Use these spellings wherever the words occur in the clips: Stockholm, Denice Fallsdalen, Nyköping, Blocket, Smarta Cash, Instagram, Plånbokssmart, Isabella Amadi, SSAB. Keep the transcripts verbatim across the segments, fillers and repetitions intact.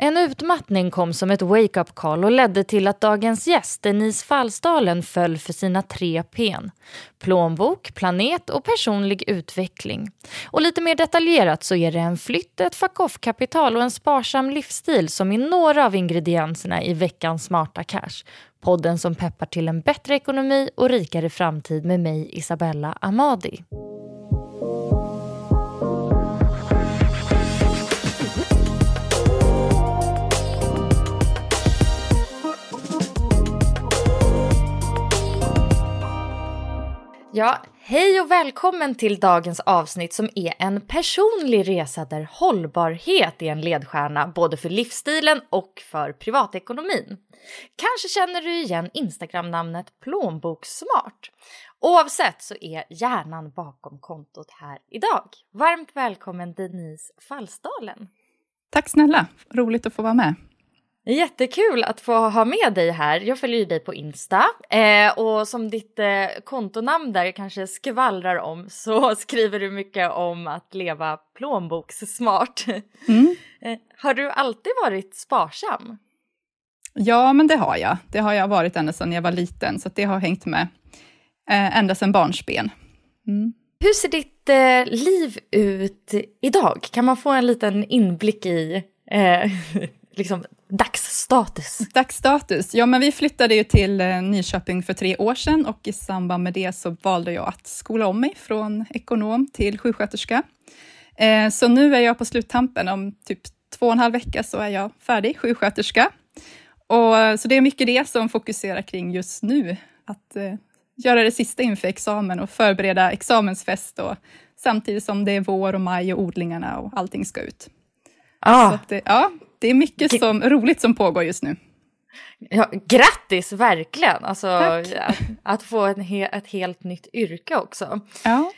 En utmattning kom som ett wake-up call och ledde till att dagens gäst, Denice Fallsdalen, föll för sina tre P:n. Plånbok, planet och personlig utveckling. Och lite mer detaljerat så är det en flytt, ett fuck-off-kapital och en sparsam livsstil som är några av ingredienserna i veckans Smarta Cash. Podden som peppar till en bättre ekonomi och rikare framtid med mig, Isabella Amadi. Ja, hej och välkommen till dagens avsnitt som är en personlig resa där hållbarhet är en ledstjärna både för livsstilen och för privatekonomin. Kanske känner du igen Instagram-namnet Plånbokssmart. Oavsett så är hjärnan bakom kontot här idag. Varmt välkommen Denice Fallsdalen. Tack snälla, roligt att få vara med. Jättekul att få ha med dig här. Jag följer ju dig på Insta eh, och som ditt eh, kontonamn där kanske skvallrar om så skriver du mycket om att leva plånbokssmart. Mm. eh, har du alltid varit sparsam? Ja, men det har jag. Det har jag varit ända sedan jag var liten så att det har hängt med eh, ända sedan barnsben. Mm. Hur ser ditt eh, liv ut idag? Kan man få en liten inblick i eh, liksom dagsstatus. Dagsstatus. Ja, men vi flyttade ju till Nyköping för tre år sedan och i samband med det så valde jag att skola om mig från ekonom till sjuksköterska. Eh, så nu är jag på sluttampen. Om typ två och en halv vecka så är jag färdig sjuksköterska. Och, så det är mycket det som fokuserar kring just nu. Att eh, göra det sista inför examen och förbereda examensfest och, samtidigt som det är vår och maj och odlingarna och allting ska ut. Ah. Så att, eh, ja, det är mycket som, G- roligt som pågår just nu. Ja, grattis, verkligen. Alltså, att, att få en he- ett helt nytt yrke också. Ja.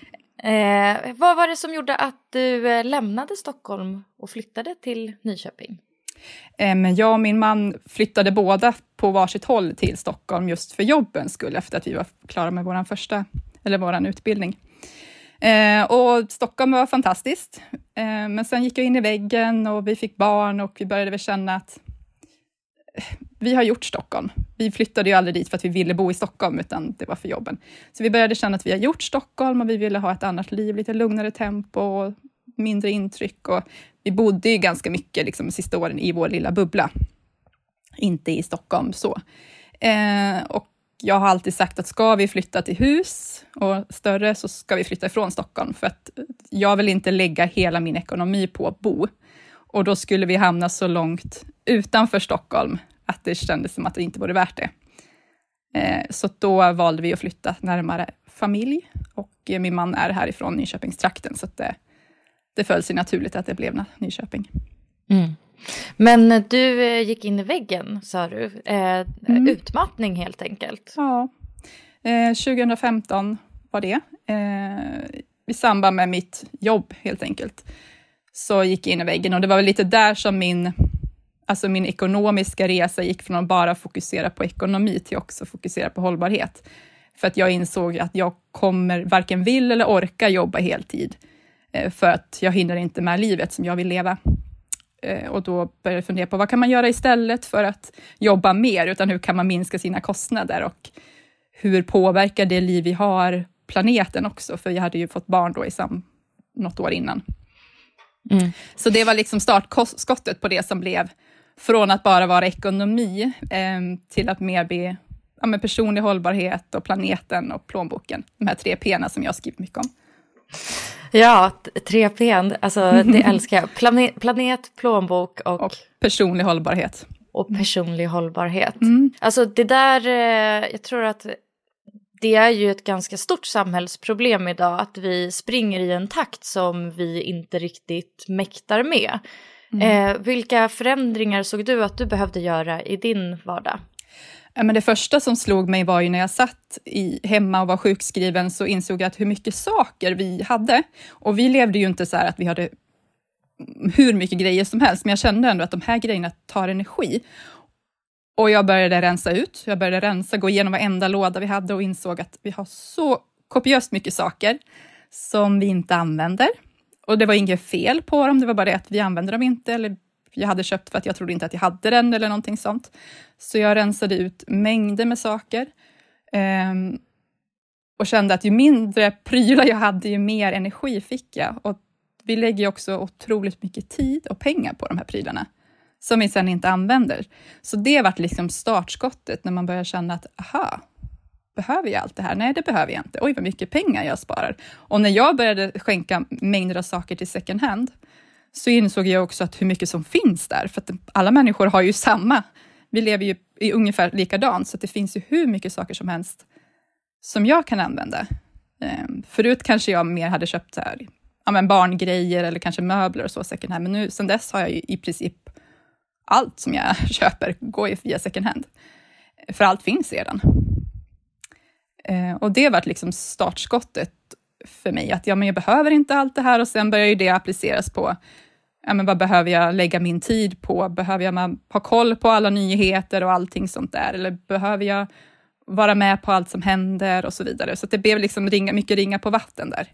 Eh, vad var det som gjorde att du lämnade Stockholm och flyttade till Nyköping? Eh, jag och min man flyttade båda på varsitt håll till Stockholm just för jobbens skull. Efter att vi var klara med vår första, eller vår utbildning. Eh, och Stockholm var fantastiskt, eh, men sen gick jag in i väggen och vi fick barn och vi började väl känna att eh, vi har gjort Stockholm. Vi flyttade ju aldrig dit för att vi ville bo i Stockholm utan det var för jobben. Så vi började känna att vi har gjort Stockholm och vi ville ha ett annat liv, lite lugnare tempo och mindre intryck. Och vi bodde ju ganska mycket liksom, de sista åren i vår lilla bubbla, inte i Stockholm så. Eh, och Jag har alltid sagt att ska vi flytta till hus och större så ska vi flytta ifrån Stockholm. För att jag vill inte lägga hela min ekonomi på att bo. Och då skulle vi hamna så långt utanför Stockholm att det kändes som att det inte vore värt det. Så då valde vi att flytta närmare familj. Och min man är härifrån Nyköpingstrakten så att det, det föll sig naturligt att det blev Nyköping. Mm. Men du gick in i väggen, sa du. Eh, mm. Utmattning helt enkelt. Ja, eh, tjugo femton var det. Eh, I samband med mitt jobb helt enkelt. så gick jag in i väggen. Och det var väl lite där som min, alltså min ekonomiska resa gick från att bara fokusera på ekonomi till också fokusera på hållbarhet. För att jag insåg att jag kommer varken vill eller orka jobba heltid. För att jag hinner inte med livet som jag vill leva. Och då började jag fundera på vad kan man göra istället för att jobba mer. Utan hur kan man minska sina kostnader. Och hur påverkar det liv vi har planeten också. För jag hade ju fått barn då i sam, något år innan. Mm. Så det var liksom startskottet på det som blev. Från att bara vara ekonomi eh, till att mer bli ja, med personlig hållbarhet och planeten och plånboken. De här tre P:na som jag skrivit mycket om. Ja, tre P:n. Alltså det älskar jag. Plane- planet, plånbok och... och personlig hållbarhet. Och personlig hållbarhet. Mm. Alltså det där, jag tror att det är ju ett ganska stort samhällsproblem idag. Att vi springer i en takt som vi inte riktigt mäktar med. Mm. Eh, vilka förändringar såg du att du behövde göra i din vardag? Ja, men det första som slog mig var ju när jag satt i, hemma och var sjukskriven så insåg jag att hur mycket saker vi hade. Och vi levde ju inte så här att vi hade hur mycket grejer som helst. Men jag kände ändå att de här grejerna tar energi. Och jag började rensa ut. Jag började rensa, gå igenom varenda låda vi hade och insåg att vi har så kopiöst mycket saker som vi inte använder. Och det var inget fel på dem. Det var bara det att vi använde dem inte eller... Jag hade köpt för att jag trodde inte att jag hade den eller någonting sånt. Så jag rensade ut mängder med saker. Um, och kände att ju mindre prylar jag hade ju mer energi fick jag. Och vi lägger ju också otroligt mycket tid och pengar på de här prylarna. Som vi sedan inte använder. Så det var liksom startskottet när man börjar känna att aha, behöver jag allt det här? Nej, det behöver jag inte. Oj, vad mycket pengar jag sparar. Och när jag började skänka mängder av saker till second hand. Så insåg jag också att hur mycket som finns där. För att alla människor har ju samma. Vi lever ju i ungefär likadant. Så att det finns ju hur mycket saker som helst. Som jag kan använda. Förut kanske jag mer hade köpt så här, ja, men barngrejer. Eller kanske möbler och så second hand. Men nu sen dess har jag ju i princip. Allt som jag köper går ju via second hand. För allt finns redan. Och det har varit liksom startskottet. För mig att ja, men jag behöver inte allt det här och sen börjar ju det appliceras på ja, men vad behöver jag lägga min tid på? Behöver jag ha koll på alla nyheter och allting sånt där? Eller behöver jag vara med på allt som händer och så vidare? Så att det blev liksom ringa, mycket ringa på vatten där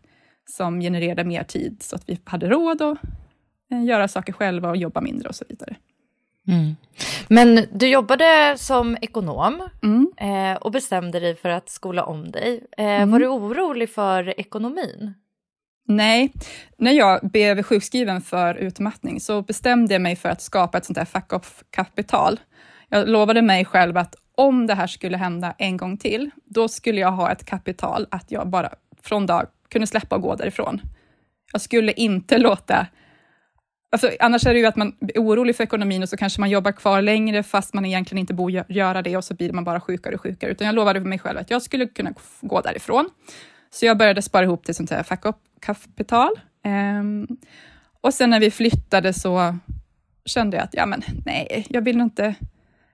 som genererade mer tid så att vi hade råd att göra saker själva och jobba mindre och så vidare. Mm. Men du jobbade som ekonom mm. eh, och bestämde dig för att skola om dig. Eh, mm. Var du orolig för ekonomin? Nej, när jag blev sjukskriven för utmattning så bestämde jag mig för att skapa ett sånt här fuck-off-kapital. Jag lovade mig själv att om det här skulle hända en gång till, då skulle jag ha ett kapital att jag bara från dag kunde släppa och gå därifrån. Jag skulle inte låta... Alltså, annars är det ju att man är orolig för ekonomin och så kanske man jobbar kvar längre fast man egentligen inte borde göra det och så blir man bara sjukare och sjukare. Utan jag lovade för mig själv att jag skulle kunna gå därifrån. Så jag började spara ihop till sånt här fuck-up-kapital. Um, och sen när vi flyttade så kände jag att ja men nej, jag vill inte...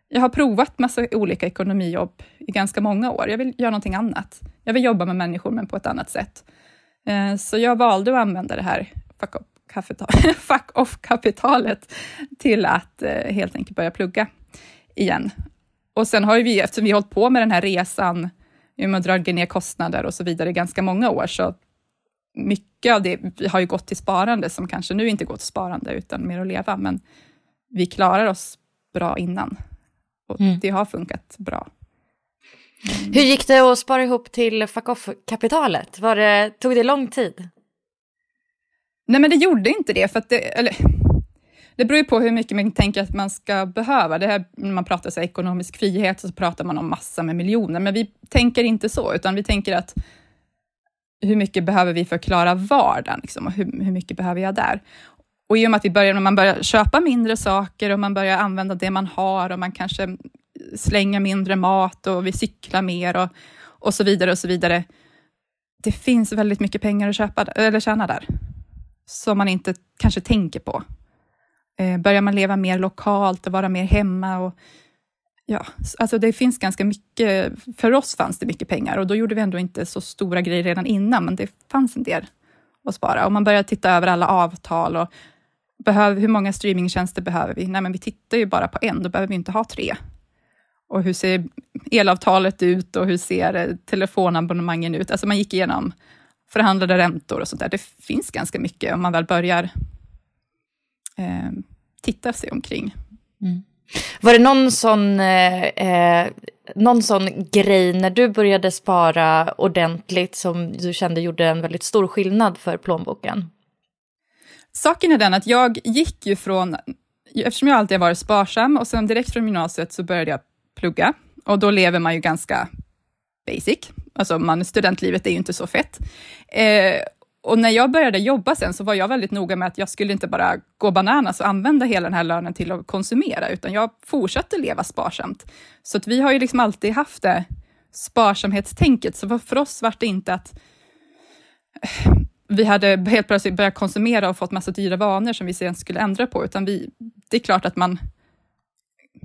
Jag har provat massa olika ekonomijobb i ganska många år. Jag vill göra någonting annat. Jag vill jobba med människor men på ett annat sätt. Uh, så jag valde att använda det här fuck-up. Fuck-off-kapitalet till att eh, helt enkelt börja plugga igen. Och sen har ju vi, eftersom vi har hållit på med den här resan med att dra ner kostnader och så vidare i ganska många år så mycket av det har ju gått till sparande som kanske nu inte går till sparande utan mer att leva. Men vi klarar oss bra innan och mm. det har funkat bra. Mm. Hur gick det att spara ihop till fuck-off-kapitalet? Var det, tog det lång tid? Nej, men det gjorde inte det. För att det, eller, det beror ju på hur mycket man tänker att man ska behöva. Det här, när man pratar så här, ekonomisk frihet så pratar man om massa med miljoner. Men vi tänker inte så, utan vi tänker att hur mycket behöver vi för att klara vardagen? Liksom, och hur, hur mycket behöver jag där? Och i och med att vi börjar, när man börjar köpa mindre saker och man börjar använda det man har och man kanske slänger mindre mat och vi cyklar mer och, och så vidare och så vidare. Det finns väldigt mycket pengar att köpa, eller tjäna där. Som man inte kanske tänker på. Eh, börjar man leva mer lokalt och vara mer hemma. Och, ja, alltså det finns ganska mycket, för oss fanns det mycket pengar. Och då gjorde vi ändå inte så stora grejer redan innan. Men det fanns en del att spara. Och man började titta över alla avtal och behöver, hur många streamingtjänster behöver vi? Nej, men vi tittar ju bara på en, då behöver vi inte ha tre. Och hur ser elavtalet ut och hur ser telefonabonnemangen ut? Alltså man gick igenom förhandlade räntor och sånt där. Det finns ganska mycket om man väl börjar eh, titta sig omkring. Mm. Var det någon sån, eh, någon sån grej när du började spara ordentligt som du kände gjorde en väldigt stor skillnad för plånboken? Saken är den att jag gick ju från, eftersom jag alltid har varit sparsam och sen direkt från gymnasiet så började jag plugga. Och då lever man ju ganska basic. Alltså man, studentlivet är ju inte så fett. Eh, och när jag började jobba sen så var jag väldigt noga med att jag skulle inte bara gå bananas och använda hela den här lönen till att konsumera. Utan jag fortsatte leva sparsamt. Så att vi har ju liksom alltid haft det sparsamhetstänket. Så för oss var det inte att vi hade helt plötsligt börjat konsumera och fått massa dyra vanor som vi sen skulle ändra på. Utan vi, det är klart att man...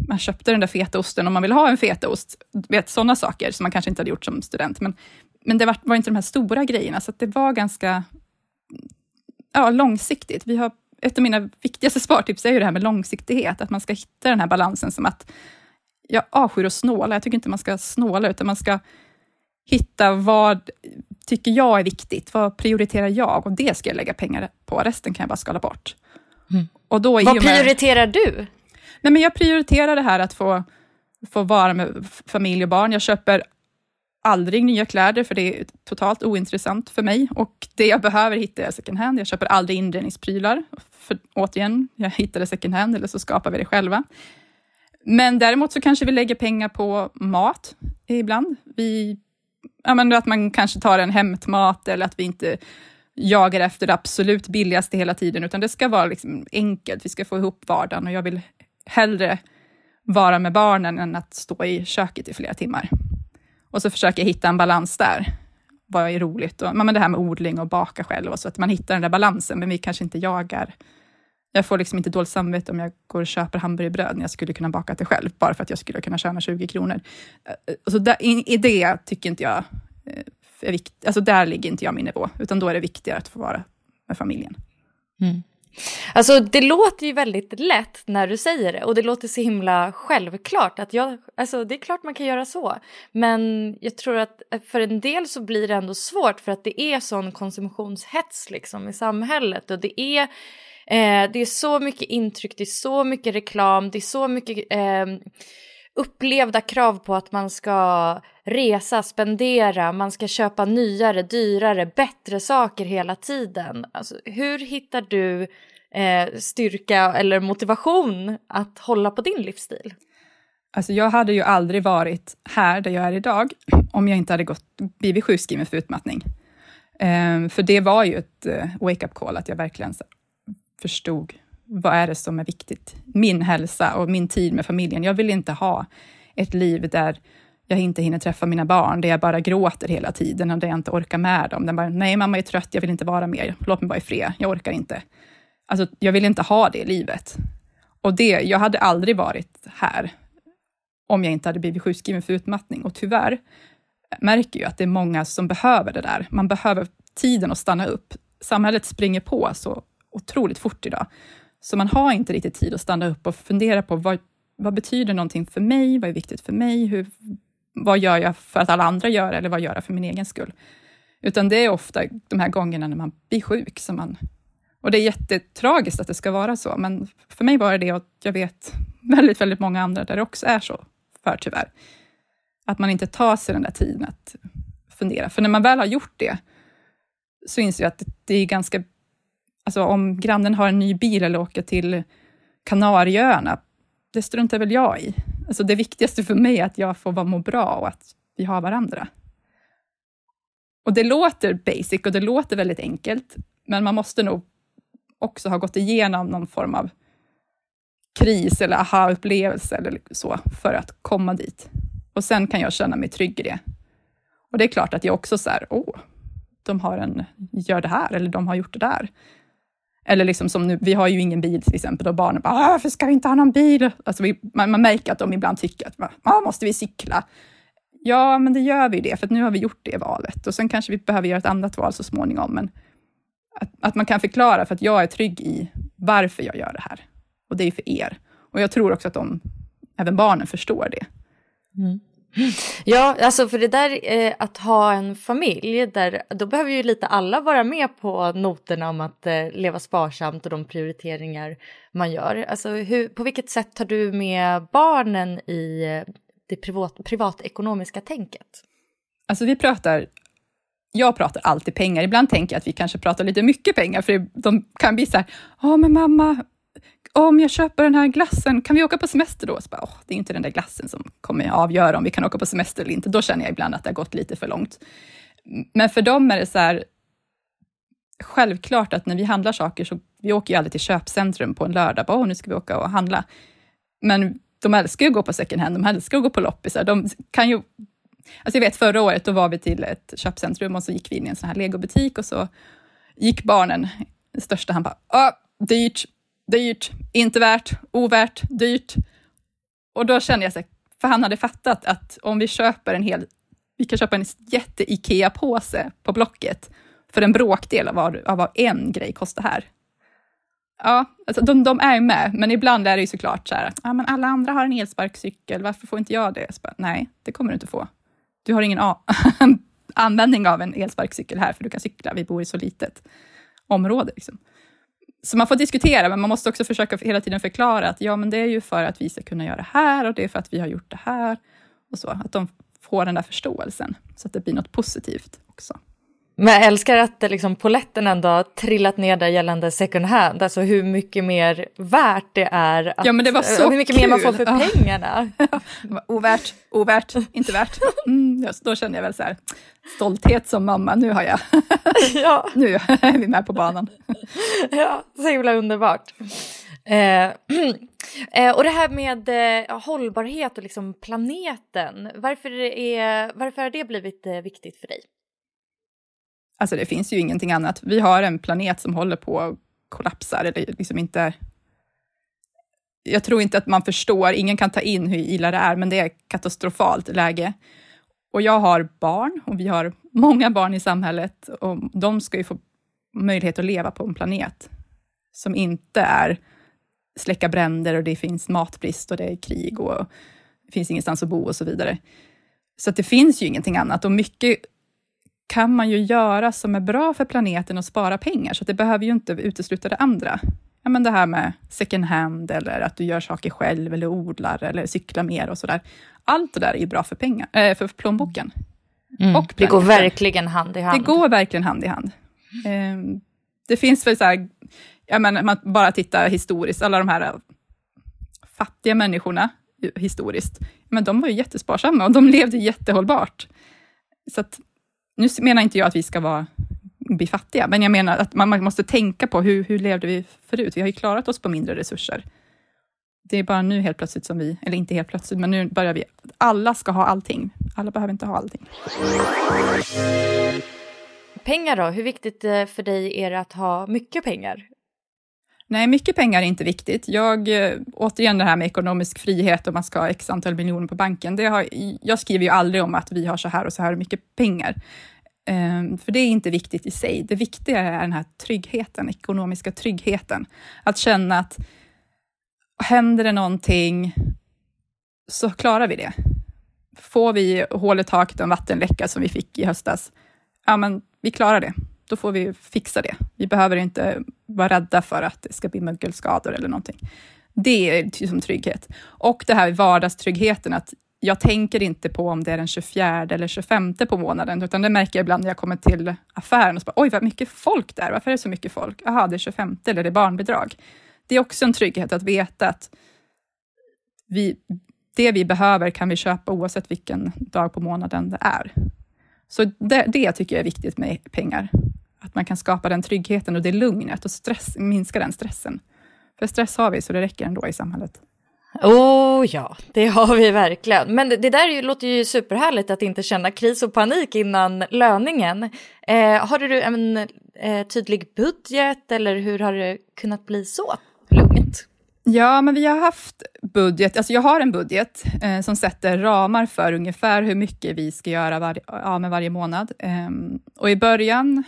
man köpte den där fetaosten om man vill ha en fetaost. Vet, sådana saker som man kanske inte hade gjort som student. Men, men det var, var inte de här stora grejerna. Så att det var ganska ja, långsiktigt. Vi har, ett av mina viktigaste spartips är ju det här med långsiktighet. Att man ska hitta den här balansen som att jag avskyr att snåla. Jag tycker inte man ska snåla utan man ska hitta vad tycker jag är viktigt. Vad prioriterar jag? Och det ska jag lägga pengar på. Resten kan jag bara skala bort. Mm. Och då, vad prioriterar du? Nej, men jag prioriterar det här att få, få vara med familj och barn. Jag köper aldrig nya kläder för det är totalt ointressant för mig. Och det jag behöver hittar jag second hand. Jag köper aldrig inredningsprylar. För, återigen, jag hittar det second hand eller så skapar vi det själva. Men däremot så kanske vi lägger pengar på mat ibland. Vi, ja, men att man kanske tar en hämtmat eller att vi inte... jagar efter det absolut billigaste hela tiden utan det ska vara liksom enkelt, vi ska få ihop vardagen och jag vill hellre vara med barnen än att stå i köket i flera timmar. Och så försöker jag hitta en balans där. Vad är roligt? Och, men det här med odling och baka själv och så att man hittar den där balansen men vi kanske inte jagar. Jag får liksom inte dåligt samvete om jag går och köper hamburgerbröd när jag skulle kunna baka det själv bara för att jag skulle kunna tjäna tjugo kronor. Så där, i det tycker inte jag är vikt, alltså där ligger inte jag min nivå utan då är det viktigare att få vara med familjen. Mm. Alltså det låter ju väldigt lätt när du säger det och det låter så himla självklart att jag, alltså det är klart man kan göra så men jag tror att för en del så blir det ändå svårt för att det är sån konsumtionshets liksom i samhället och det är eh, det är så mycket intryck, det är så mycket reklam, det är så mycket eh, upplevda krav på att man ska resa, spendera, man ska köpa nyare, dyrare, bättre saker hela tiden. Alltså, hur hittar du eh, styrka eller motivation att hålla på din livsstil? Alltså, jag hade ju aldrig varit här där jag är idag om jag inte hade gått, blivit sjukskriven för utmattning. Ehm, för det var ju ett eh, wake-up call att jag verkligen förstod vad är det som är viktigt. Min hälsa och min tid med familjen. Jag vill inte ha ett liv där jag inte hinner träffa mina barn. Där jag bara gråter hela tiden och där jag inte orkar med dem. Där bara, nej mamma är trött, jag vill inte vara mer. Låt mig vara i fred, jag orkar inte. Alltså jag vill inte ha det livet. Och det, jag hade aldrig varit här om jag inte hade blivit sjukskriven för utmattning. Och tyvärr märker jag att det är många som behöver det där. Man behöver tiden att stanna upp. Samhället springer på så otroligt fort idag. Så man har inte riktigt tid att stanna upp och fundera på vad, vad betyder någonting för mig? Vad är viktigt för mig? Hur, vad gör jag för att alla andra gör eller vad gör jag för min egen skull? Utan det är ofta de här gångerna när man blir sjuk. Som man, och det är jättetragiskt att det ska vara så. Men för mig var det det och jag vet väldigt, väldigt många andra där det också är så för tyvärr. Att man inte tar sig den där tiden att fundera. För när man väl har gjort det så inser jag att det är ganska... Alltså om grannen har en ny bil eller åker till Kanarieöarna, det struntar väl jag i. Alltså det viktigaste för mig är att jag får vara må bra och att vi har varandra. Och det låter basic och det låter väldigt enkelt. Men man måste nog också ha gått igenom någon form av kris eller aha-upplevelse eller så för att komma dit. Och sen kan jag känna mig trygg i det. Och det är klart att jag också så här, åh, de har en, gör det här eller de har gjort det där. Eller liksom som nu, vi har ju ingen bil till exempel och barnen bara, varför ska vi inte ha någon bil? Alltså vi, man, man märker att de ibland tycker att, ah, måste vi cykla? Ja, men det gör vi det för att nu har vi gjort det valet. Och sen kanske vi behöver göra ett annat val så småningom. Men att, att man kan förklara för att jag är trygg i varför jag gör det här. Och det är för er. Och jag tror också att de, även barnen förstår det. Mm. Ja, alltså för det där eh, att ha en familj, där, då behöver ju lite alla vara med på noterna om att eh, leva sparsamt och de prioriteringar man gör. Alltså hur, på vilket sätt tar du med barnen i det privat, privatekonomiska tänket? Alltså vi pratar, jag pratar alltid pengar. Ibland tänker jag att vi kanske pratar lite mycket pengar, för de kan bli så här, ja men mamma, om jag köper den här glassen, kan vi åka på semester då? Så bara, åh, det är inte den där glassen som kommer avgöra om vi kan åka på semester eller inte. Då känner jag ibland att det har gått lite för långt. Men för dem är det så här, självklart att när vi handlar saker så, vi åker ju aldrig till köpcentrum på en lördag. Bara, åh, nu ska vi åka och handla. Men de älskar ju att gå på second hand, de älskar att gå på loppisar. De kan ju, alltså jag vet förra året då var vi till ett köpcentrum och så gick vi in i en sån här legobutik och så gick barnen, den största, han bara, åh, dyrt. Dyrt, inte värt, ovärt, dyrt. Och då kände jag så här, för han hade fattat att om vi köper en hel, vi kan köpa en jätte Ikea-påse på Blocket för en bråkdel av vad, av vad en grej kostar här. Ja, alltså de, de är med, men ibland är det ju såklart så här, ja men alla andra har en elsparkcykel, varför får inte jag det? Så bara, nej, det kommer du inte få. Du har ingen a- användning av en elsparkcykel här, för du kan cykla, vi bor i så litet område liksom. Så man får diskutera, men man måste också försöka hela tiden förklara att ja, men det är ju för att vi ska kunna göra det här och det är för att vi har gjort det här och så. Att de får den där förståelsen så att det blir något positivt också. Men jag älskar att liksom, poletten ändå har trillat ner där gällande second hand. Alltså hur mycket mer värt det är. Att, ja, men det var så hur mycket kul. Mer man får för ja. Pengarna. Ja. Ovärt, ovärt, inte värt. Mm, just, då känner jag väl så här, stolthet som mamma, nu har jag. Ja. Nu är vi med på banan. Ja, så himla underbart. Eh, eh, och det här med eh, hållbarhet och liksom planeten. Varför, är, varför har det blivit eh, viktigt för dig? Alltså det finns ju ingenting annat. Vi har en planet som håller på att kollapsa. Eller liksom inte, jag tror inte att man förstår. Ingen kan ta in hur illa det är. Men det är katastrofalt läge. Och jag har barn. Och vi har många barn i samhället. Och de ska ju få möjlighet att leva på en planet. Som inte är släcka bränder. Och det finns matbrist. Och det är krig. Och det finns ingenstans att bo och så vidare. Så att det finns ju ingenting annat. Och mycket kan man ju göra som är bra för planeten och spara pengar. Så att det behöver ju inte utesluta det andra. Ja, men det här med second hand eller att du gör saker själv eller odlar eller cyklar mer och sådär. Allt det där är ju bra för, pengar, äh, för plånboken. Mm. Och det går verkligen hand i hand. Det går verkligen hand i hand. Eh, det finns väl så här, jag menar, man bara tittar historiskt, alla de här fattiga människorna historiskt. Men de var ju jättesparsamma och de levde jättehållbart. Så att nu menar inte jag att vi ska vara, bli fattiga. Men jag menar att man måste tänka på hur, hur levde vi förut. Vi har ju klarat oss på mindre resurser. Det är bara nu helt plötsligt som vi, eller inte helt plötsligt, men nu börjar vi. Alla ska ha allting. Alla behöver inte ha allting. Pengar då? Hur viktigt för dig är det att ha mycket pengar? Nej, mycket pengar är inte viktigt. Jag, återigen det här med ekonomisk frihet och man ska ha x antal miljoner på banken. Det har, jag skriver ju aldrig om att vi har så här och så här mycket pengar. Um, för det är inte viktigt i sig. Det viktiga är den här tryggheten, ekonomiska tryggheten. Att känna att händer det någonting så klarar vi det. Får vi hål i taket och en vattenläcka som vi fick i höstas, ja men vi klarar det. Då får vi fixa det. Vi behöver inte vara rädda för att det ska bli mögelskador eller någonting. Det är liksom trygghet. Och det här vardagstryggheten att jag tänker inte på om det är den tjugofjärde eller tjugofemte på månaden. Utan det märker jag ibland när jag kommer till affären och så bara, oj vad mycket folk där. Varför är det så mycket folk? Jaha, det är tjugofemte eller det är barnbidrag. Det är också en trygghet att veta att vi, det vi behöver kan vi köpa oavsett vilken dag på månaden det är. Så det, det tycker jag är viktigt med pengar. Att man kan skapa den tryggheten och det lugnet och stress, minska den stressen. För stress har vi så det räcker ändå i samhället. Åh oh, ja, det har vi verkligen. Men det, det där ju, låter ju superhärligt att inte känna kris och panik innan löningen. Eh, har du en eh, tydlig budget eller hur har det kunnat bli så lugnt? Ja, men vi har haft budget. Alltså jag har en budget eh, som sätter ramar för ungefär hur mycket vi ska göra var, ja, med varje månad. Eh, och i början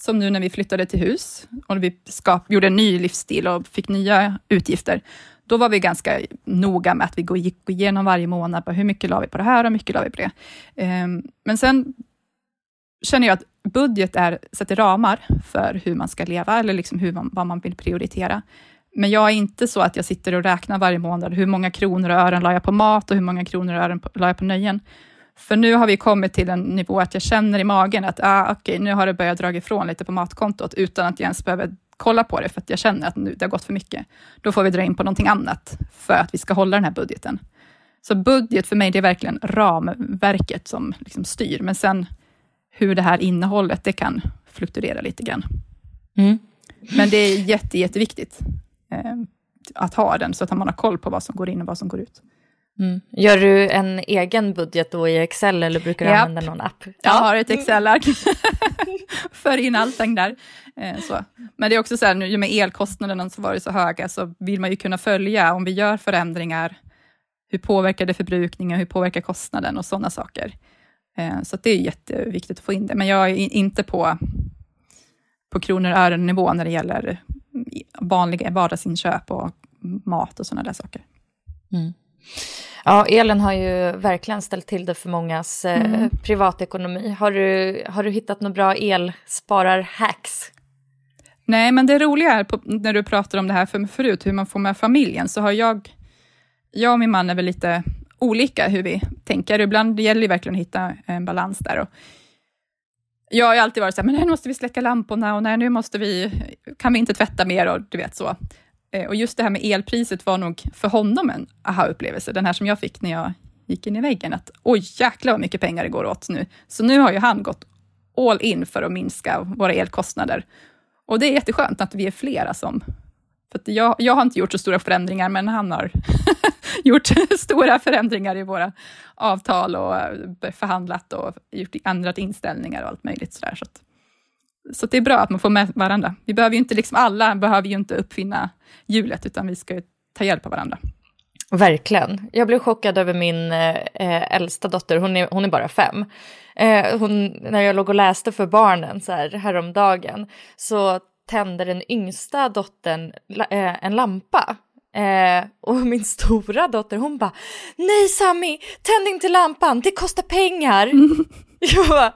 som nu när vi flyttade till hus och vi skap, gjorde en ny livsstil och fick nya utgifter. Då var vi ganska noga med att vi gick igenom varje månad på hur mycket la vi på det här och hur mycket la vi på det. Men sen känner jag att budget är, sätter ramar för hur man ska leva eller liksom hur man, vad man vill prioritera. Men jag är inte så att jag sitter och räknar varje månad hur många kronor och ören la jag på mat och hur många kronor och ören la jag på nöjen. För nu har vi kommit till en nivå att jag känner i magen att ah, okay, nu har det börjat dra ifrån lite på matkontot utan att jag ens behöver kolla på det för att jag känner att nu, det har gått för mycket. Då får vi dra in på någonting annat för att vi ska hålla den här budgeten. Så budget för mig det är verkligen ramverket som liksom styr. Men sen hur det här innehållet det kan fluktuera lite grann. Mm. Men det är jätte, jätteviktigt eh, att ha den så att man har koll på vad som går in och vad som går ut. Mm. Gör du en egen budget då i Excel eller brukar du Japp. använda någon app? Ja. Jag har ett Excel-ark för in allting där. Så. Men det är också så här, nu med elkostnaderna som varit så höga så vill man ju kunna följa om vi gör förändringar. Hur påverkar det förbrukningen, hur påverkar kostnaden och sådana saker. Så det är jätteviktigt att få in det. Men jag är inte på, på kronor och ören nivå när det gäller vanliga vardagsinköp och mat och sådana där saker. Mm. Ja, elen har ju verkligen ställt till det för mångas eh, mm. privatekonomi. Har du, har du hittat några bra elsparar-hacks? Nej, men det roliga är på, när du pratar om det här för, förut, hur man får med familjen, så har jag, jag och min man är väl lite olika hur vi tänker. Ibland gäller det verkligen att hitta en balans där. Och jag har ju alltid varit så här, men nu måste vi släcka lamporna och nej, nu måste vi, kan vi inte tvätta mer och du vet så. Och just det här med elpriset var nog för honom en aha-upplevelse. Den här som jag fick när jag gick in i väggen. Att oj jäklar vad mycket pengar det går åt nu. Så nu har ju han gått all in för att minska våra elkostnader. Och det är jätteskönt att vi är flera som... För att jag, jag har inte gjort så stora förändringar men han har gjort stora förändringar i våra avtal. Och förhandlat och gjort ändrat inställningar och allt möjligt sådär. Så att... Så det är bra att man får med varandra. Vi behöver ju inte liksom alla behöver ju inte uppfinna hjulet utan vi ska ju ta hjälp av varandra. Verkligen. Jag blev chockad över min eh, äldsta dotter. Hon är, hon är bara fem. Eh, hon, när jag låg och läste för barnen så här häromdagen så tände den yngsta dottern eh, en lampa. Eh, och min stora dotter hon bara, nej Sammy, tänd inte lampan, det kostar pengar. Mm. Jag bara,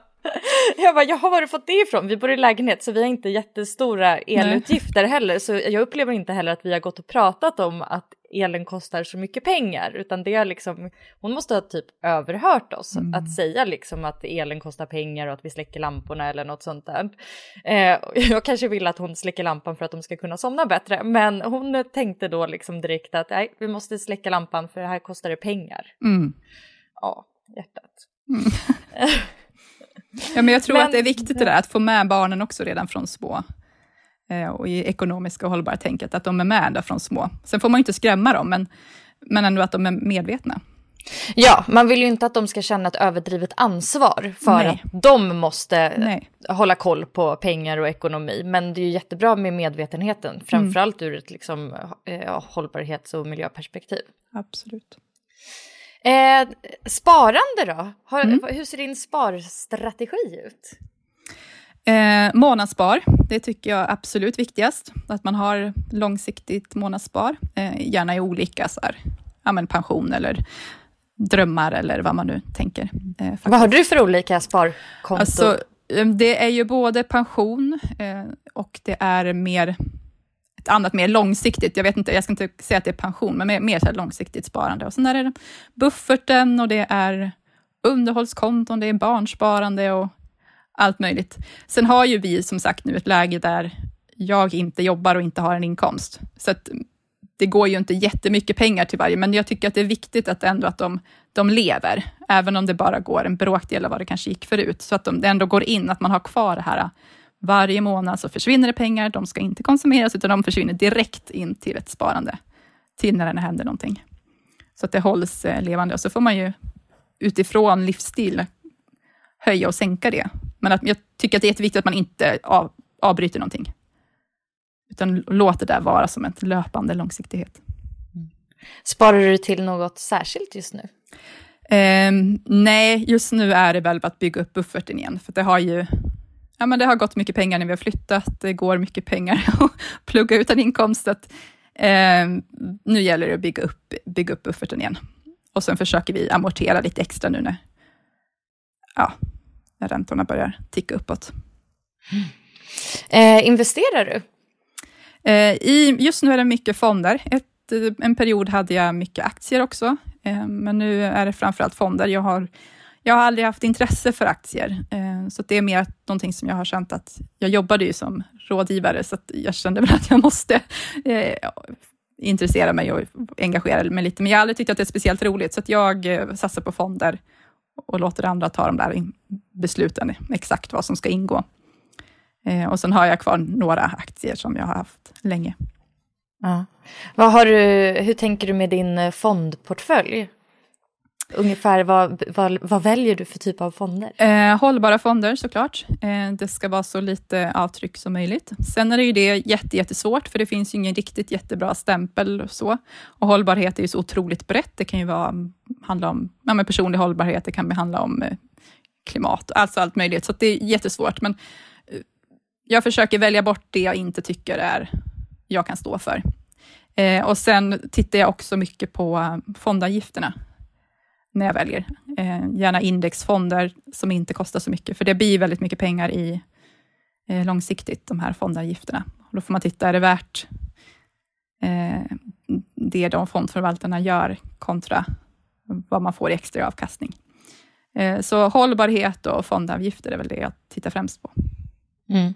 Jag bara, jag har varit fått det ifrån. Vi bor i lägenhet så vi har inte jättestora elutgifter Nej. heller. Så jag upplever inte heller att vi har gått och pratat om att elen kostar så mycket pengar. Utan det är liksom, hon måste ha typ överhört oss. Mm. Att säga liksom att elen kostar pengar och att vi släcker lamporna eller något sånt där. Eh, jag kanske vill att hon släcker lampan för att de ska kunna somna bättre. Men hon tänkte då liksom direkt att nej, vi måste släcka lampan för det här kostar det pengar. Mm. Ja, hjärtat. Mm. Ja, men jag tror men, att det är viktigt det där, att få med barnen också redan från små. Eh, och i ekonomiska och hållbara tänket, att de är med där från små. Sen får man ju inte skrämma dem, men, men ändå att de är medvetna. Ja, man vill ju inte att de ska känna ett överdrivet ansvar för Nej. att de måste Nej. hålla koll på pengar och ekonomi. Men det är ju jättebra med medvetenheten, framförallt mm. ur ett liksom, eh, hållbarhets- och miljöperspektiv. Absolut. Eh, sparande då? Har, mm. Hur ser din sparstrategi ut? Eh, månadsspar, det tycker jag är absolut viktigast. Att man har långsiktigt månadsspar. Eh, gärna i olika så här, ja, men pension eller drömmar eller vad man nu tänker. Eh, vad har du för olika sparkonto? Alltså, det är ju både pension eh, och det är mer... annat mer långsiktigt, jag vet inte, jag ska inte säga att det är pension, men mer, mer så här långsiktigt sparande. Och sen är det bufferten och det är underhållskonton, det är barnsparande och allt möjligt. Sen har ju vi som sagt nu ett läge där jag inte jobbar och inte har en inkomst. Så att det går ju inte jättemycket pengar till varje, men jag tycker att det är viktigt att ändå att de, de lever, även om det bara går en bråkdel av vad det kanske gick förut. Så att de, det ändå går in, att man har kvar det här. Varje månad så försvinner det pengar. De ska inte konsumeras utan de försvinner direkt in till ett sparande. Till när det händer någonting. Så att det hålls levande. Och så får man ju utifrån livsstil höja och sänka det. Men att, jag tycker att det är jätteviktigt att man inte av, avbryter någonting. Utan låter det där vara som ett löpande långsiktighet. Mm. Sparar du till något särskilt just nu? Um, nej, just nu är det väl att bygga upp bufferten igen. För det har ju... ja, men det har gått mycket pengar när vi har flyttat. Det går mycket pengar att plugga utan inkomst. Att, eh, nu gäller det att bygga upp, bygga upp bufferten igen. Och sen försöker vi amortera lite extra nu när, ja, när räntorna börjar ticka uppåt. Mm. Eh, investerar du? Eh, i, just nu är det mycket fonder. Ett, en period hade jag mycket aktier också. Eh, men nu är det framförallt fonder. Jag har... Jag har aldrig haft intresse för aktier, så det är mer någonting som jag har känt att jag jobbade ju som rådgivare, så att jag kände väl att jag måste intressera mig och engagera mig lite. Men jag har aldrig tyckt att det är speciellt roligt, så att jag satsar på fonder och låter andra ta de där besluten exakt vad som ska ingå. Och sen har jag kvar några aktier som jag har haft länge. Ja. Vad har du, hur tänker du med din fondportfölj? Ungefär, vad, vad, vad väljer du för typ av fonder? Eh, hållbara fonder såklart. Eh, det ska vara så lite avtryck som möjligt. Sen är det ju det jätte, jättesvårt, för det finns ju ingen riktigt jättebra stämpel och så. Och hållbarhet är ju så otroligt brett. Det kan ju vara, handla om ja, men personlig hållbarhet, det kan handla om eh, klimat, alltså allt möjligt. Så att det är jättesvårt. Men eh, jag försöker välja bort det jag inte tycker är jag kan stå för. Eh, och sen tittar jag också mycket på fondavgifterna. När jag väljer. Eh, gärna indexfonder som inte kostar så mycket. För det blir väldigt mycket pengar i eh, långsiktigt, de här fondavgifterna. Och då får man titta, är det värt eh, det de fondförvaltarna gör kontra vad man får i extra avkastning. Eh, så hållbarhet och fondavgifter är väl det jag tittar främst på. Mm.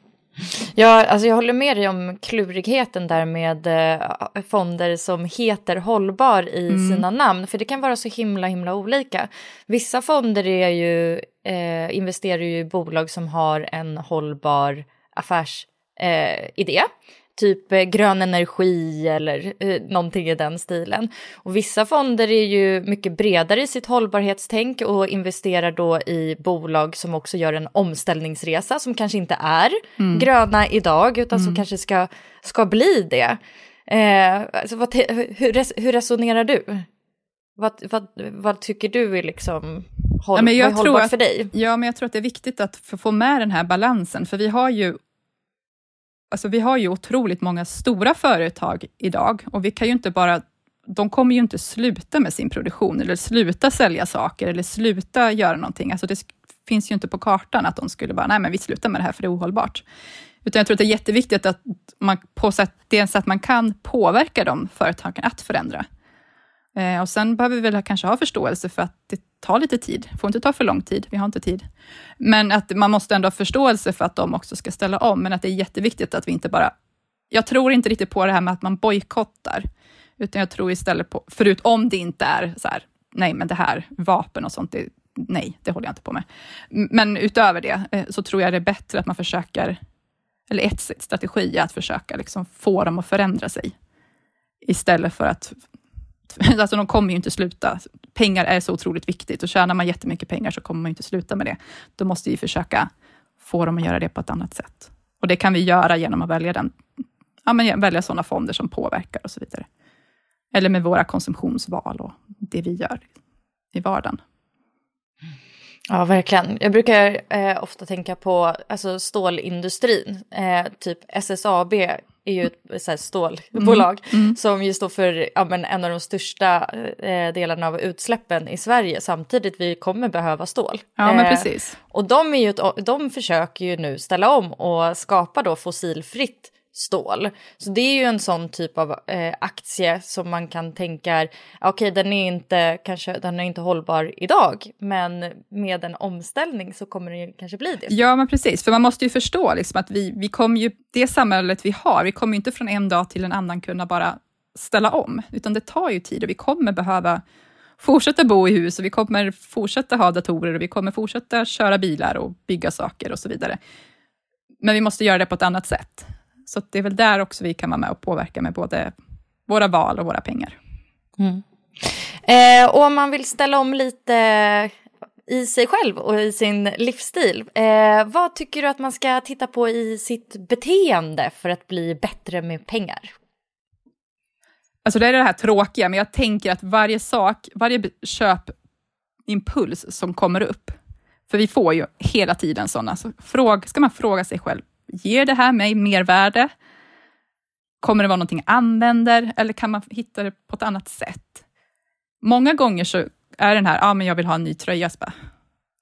Ja, alltså jag håller med dig om klurigheten där med eh, fonder som heter hållbar i mm. sina namn. För det kan vara så himla, himla olika. Vissa fonder är ju, eh, investerar ju i bolag som har en hållbar affärsidé. Eh, typ eh, grön energi eller eh, någonting i den stilen. Och vissa fonder är ju mycket bredare i sitt hållbarhetstänk och investerar då i bolag som också gör en omställningsresa som kanske inte är mm. gröna idag utan mm. som kanske ska, ska bli det. Eh, alltså vad te- hur, res- hur resonerar du? Vad, vad, vad tycker du är liksom håll- ja, men jag är hållbart tror att, för dig? Ja, men jag tror att det är viktigt att få med den här balansen, för vi har ju Alltså vi har ju otroligt många stora företag idag, och vi kan ju inte bara, de kommer ju inte sluta med sin produktion eller sluta sälja saker eller sluta göra någonting. Alltså det finns ju inte på kartan att de skulle bara, nej men vi slutar med det här för det är ohållbart. Utan jag tror att det är jätteviktigt att man på sätt, dels att man kan påverka de företagen att förändra. Eh, och sen behöver vi väl kanske ha förståelse för att det tar lite tid. Får inte ta för lång tid, vi har inte tid. Men att man måste ändå ha förståelse för att de också ska ställa om. Men att det är jätteviktigt att vi inte bara... Jag tror inte riktigt på det här med att man bojkottar. Utan jag tror istället på... Förut om det inte är så här, nej men det här, vapen och sånt, det, nej det håller jag inte på med. Men utöver det så tror jag det är bättre att man försöker... Eller ett sätt, strategi är att försöka liksom få dem att förändra sig. Istället för att... Alltså de kommer ju inte sluta. Pengar är så otroligt viktigt, och tjänar man jättemycket pengar så kommer man ju inte sluta med det. Då måste vi försöka få dem att göra det på ett annat sätt. Och det kan vi göra genom att välja, den, ja, men välja sådana fonder som påverkar och så vidare. Eller med våra konsumtionsval och det vi gör i vardagen. Ja, verkligen. Jag brukar eh, ofta tänka på alltså, stålindustrin. Eh, typ S S A B är ju ett så här, stålbolag mm. Mm. som ju står för ja, men, en av de största eh, delarna av utsläppen i Sverige. Samtidigt vi kommer behöva stål. Ja, eh, men precis. Och de, är ju ett, de försöker ju nu ställa om och skapa då fossilfritt stål. Så det är ju en sån typ av eh, aktie som man kan tänka, okej, den är inte kanske den är inte hållbar idag, men med en omställning så kommer den ju kanske bli det. Ja, men precis, för man måste ju förstå liksom att vi vi kommer ju det samhället vi har, vi kommer ju inte från en dag till en annan kunna bara ställa om, utan det tar ju tid, och vi kommer behöva fortsätta bo i hus, och vi kommer fortsätta ha datorer, och vi kommer fortsätta köra bilar och bygga saker och så vidare. Men vi måste göra det på ett annat sätt. Så det är väl där också vi kan vara med och påverka med både våra val och våra pengar. Mm. Eh, och om man vill ställa om lite i sig själv och i sin livsstil. Eh, vad tycker du att man ska titta på i sitt beteende för att bli bättre med pengar? Alltså det är det här tråkiga, men jag tänker att varje sak, varje köpimpuls som kommer upp För vi får ju hela tiden sådana. Så fråga, ska man fråga sig själv, ger det här mig mer värde? Kommer det vara någonting jag använder? Eller kan man hitta det på ett annat sätt? Många gånger så är den här, ja ah, men jag vill ha en ny tröja. Bara,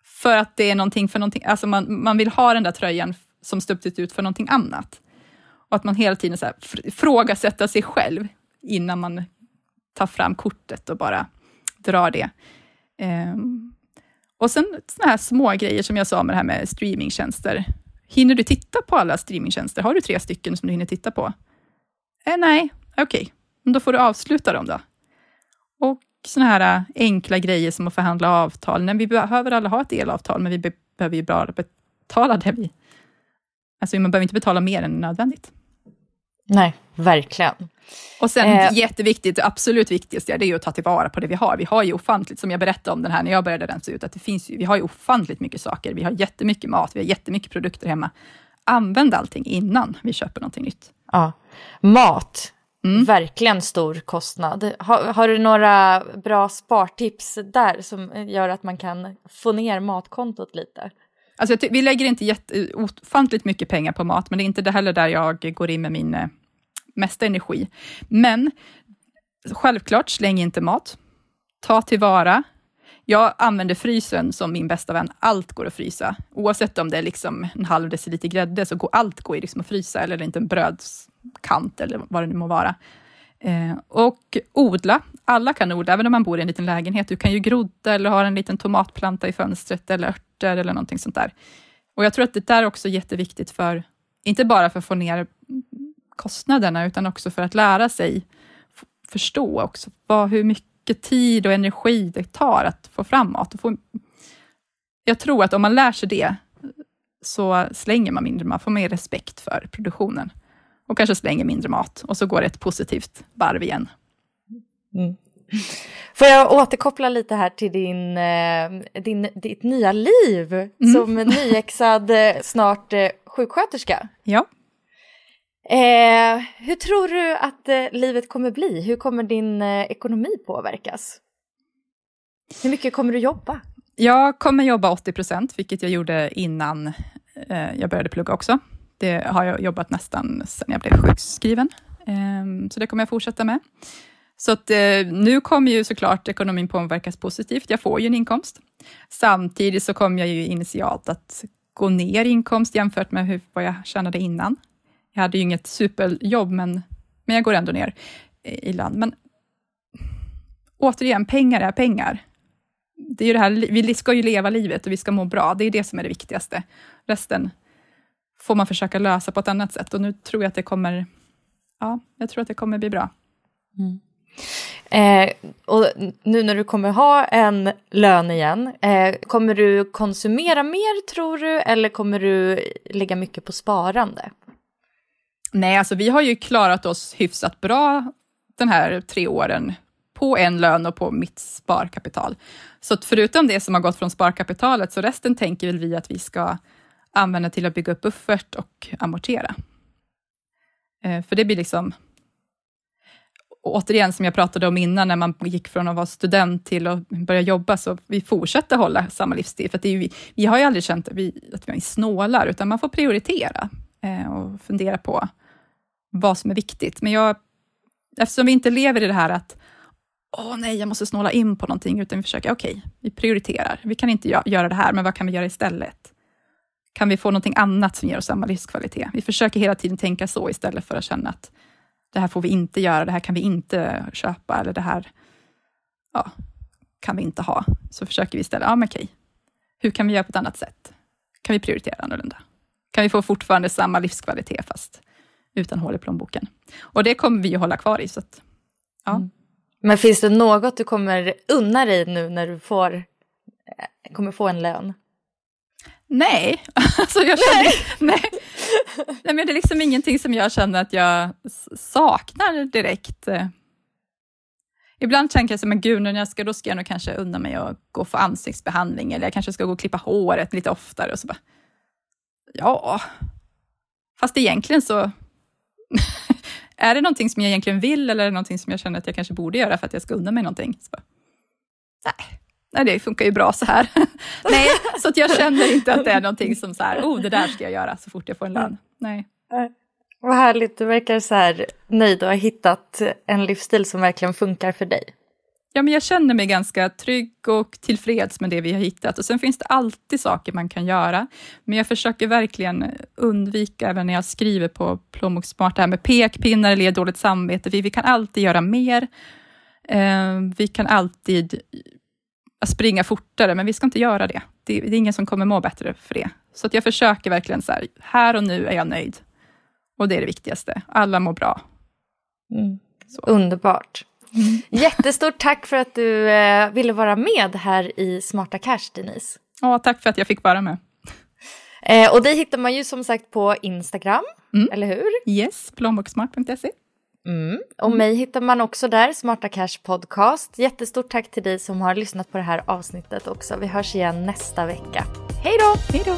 för att det är någonting för någonting. Alltså man, man vill ha den där tröjan som stöptit ut för någonting annat. Och att man hela tiden så här, frågasätter sig själv innan man tar fram kortet och bara drar det. Um, och sen såna här små grejer som jag sa med det här med streamingtjänster. Hinner du titta på alla streamingtjänster? Har du tre stycken som du hinner titta på? Eh, nej, okej. Okay. Men då får du avsluta dem då. Och såna här enkla grejer som att förhandla avtal. Nej, vi behöver alla ha ett elavtal, men vi behöver ju bara betala det vi. Alltså man behöver inte betala mer än nödvändigt. Nej, verkligen. Och sen eh. jätteviktigt, absolut viktigast, ja, det är ju att ta tillvara på det vi har. Vi har ju ofantligt, som jag berättade om den här när jag började rensa ut, att det finns ju, vi har ju ofantligt mycket saker. Vi har jättemycket mat, vi har jättemycket produkter hemma. Använd allting innan vi köper någonting nytt. Ja, mat. Mm. Verkligen stor kostnad. Har, har du några bra spartips där som gör att man kan få ner matkontot lite? Alltså jag ty- vi lägger inte jätte, ofantligt mycket pengar på mat, men det är inte det heller där jag går in med min eh, mesta energi. Men självklart, släng inte mat. Ta tillvara. Jag använder frysen som min bästa vän. Allt går att frysa. Oavsett om det är liksom en halv deciliter grädde, så går allt går liksom att frysa. Eller inte en brödskant eller vad det nu må vara. Eh, och odla. Alla kan odla, även om man bor i en liten lägenhet. Du kan ju grodda eller ha en liten tomatplanta i fönstret eller örter eller någonting sånt där. Och jag tror att det där är också jätteviktigt för, inte bara för att få ner kostnaderna, utan också för att lära sig f- förstå också vad, hur mycket tid och energi det tar att få fram mat. Och få, jag tror att om man lär sig det så slänger man mindre, man får mer respekt för produktionen. Och kanske slänger mindre mat. Och så går det ett positivt varv igen. Mm. Får jag återkoppla lite här till din, din, ditt nya liv. Mm. Som nyexad snart sjuksköterska. Ja. Eh, hur tror du att livet kommer bli? Hur kommer din ekonomi påverkas? Hur mycket kommer du jobba? Jag kommer jobba åttio procent. Vilket jag gjorde innan jag började plugga också. Det har jag jobbat nästan sedan jag blev sjukskriven. Så det kommer jag fortsätta med. Så att nu kommer ju såklart ekonomin påverkas positivt. Jag får ju en inkomst. Samtidigt så kommer jag ju initialt att gå ner i inkomst jämfört med vad jag tjänade innan. Jag hade ju inget superjobb, men, men jag går ändå ner i land. Men återigen, pengar är pengar. Det är ju det här, vi ska ju leva livet och vi ska må bra. Det är det som är det viktigaste. Resten får man försöka lösa på ett annat sätt. Och nu tror jag att det kommer, ja, jag tror att det kommer bli bra. Mm. Eh, och nu när du kommer ha en lön igen, eh, kommer du konsumera mer, tror du? Eller kommer du lägga mycket på sparande? Nej, alltså vi har ju klarat oss hyfsat bra den här tre åren på en lön och på mitt sparkapital. Så att förutom det som har gått från sparkapitalet, så resten tänker väl vi att vi ska använda till att bygga upp buffert och amortera. Eh, för det blir liksom, återigen som jag pratade om innan, när man gick från att vara student till att börja jobba, så vi fortsätter hålla samma livsstil. För att det är ju, vi, vi har ju aldrig känt att vi, att vi är snålar, utan man får prioritera eh, och fundera på vad som är viktigt. Men jag, eftersom vi inte lever i det här att åh nej, jag måste snåla in på någonting, utan vi försöker, okej, okay, vi prioriterar. Vi kan inte göra det här, men vad kan vi göra istället? Kan vi få någonting annat som ger oss samma livskvalitet? Vi försöker hela tiden tänka så istället för att känna att det här får vi inte göra, det här kan vi inte köpa, eller det här, ja, kan vi inte ha. Så försöker vi istället, ja men okej, hur kan vi göra på ett annat sätt? Kan vi prioritera annorlunda? Kan vi få fortfarande samma livskvalitet fast utan hål i plånboken? Och det kommer vi ju hålla kvar i, så att, ja. Mm. Men finns det något du kommer unna dig nu när du får, kommer få en lön? Nej, alltså jag känner, nej. Nej. Nej, men det är liksom ingenting som jag känner att jag saknar direkt. Ibland tänker jag så, men gud, när jag ska, då ska jag nog kanske unna mig att gå för ansiktsbehandling, eller jag kanske ska gå och klippa håret lite oftare, och så bara, ja, fast egentligen så är det någonting som jag egentligen vill, eller är det någonting som jag känner att jag kanske borde göra för att jag ska unna mig någonting? Så bara, nej. nej, det funkar ju bra så här. Nej, så att jag känner inte att det är någonting som så här, oh, det där ska jag göra så fort jag får en lön. Nej. Nej. Vad härligt, du verkar så här nöjd och har hittat en livsstil som verkligen funkar för dig. Ja, men jag känner mig ganska trygg och tillfreds med det vi har hittat. Och sen finns det alltid saker man kan göra. Men jag försöker verkligen undvika, även när jag skriver på Plånbokssmart, det här med pekpinnar eller dåligt samvete. Vi, vi kan alltid göra mer. Eh, vi kan alltid springa fortare, men vi ska inte göra det. Det, det är ingen som kommer må bättre för det. Så att jag försöker verkligen så här, här och nu är jag nöjd. Och det är det viktigaste. Alla mår bra. Mm. Underbart. Mm. Jättestort tack för att du eh, ville vara med här i Smarta Cash, Denice. Ja, tack för att jag fick vara med. Eh, och det hittar man ju som sagt på Instagram, mm. eller hur? Yes, plånbokssmart punkt se. Mm. Och mm. mig hittar man också där, Smarta Cash Podcast. Jättestort tack till dig som har lyssnat på det här avsnittet också. Vi hörs igen nästa vecka. Hej då! Hej då!